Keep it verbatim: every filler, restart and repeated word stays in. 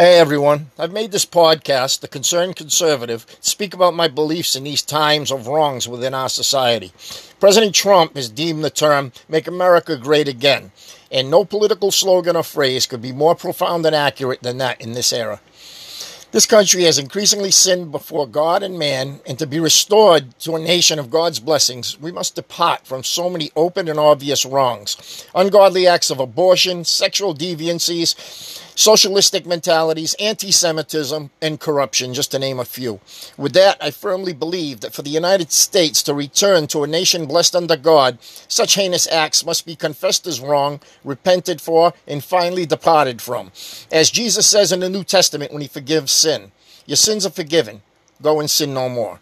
Hey everyone, I've made this podcast, The Concerned Conservative, speak about my beliefs in these times of wrongs within our society. President Trump has deemed the term, "Make America Great Again," and no political slogan or phrase could be more profound and accurate than that in this era. This country has increasingly sinned before God and man, and to be restored to a nation of God's blessings, we must depart from so many open and obvious wrongs. Ungodly acts of abortion, sexual deviancies, socialistic mentalities, anti-Semitism, and corruption, just to name a few. With that, I firmly believe that for the United States to return to a nation blessed under God, such heinous acts must be confessed as wrong, repented for, and finally departed from. As Jesus says in the New Testament when he forgives sin, "Your sins are forgiven. Go and sin no more."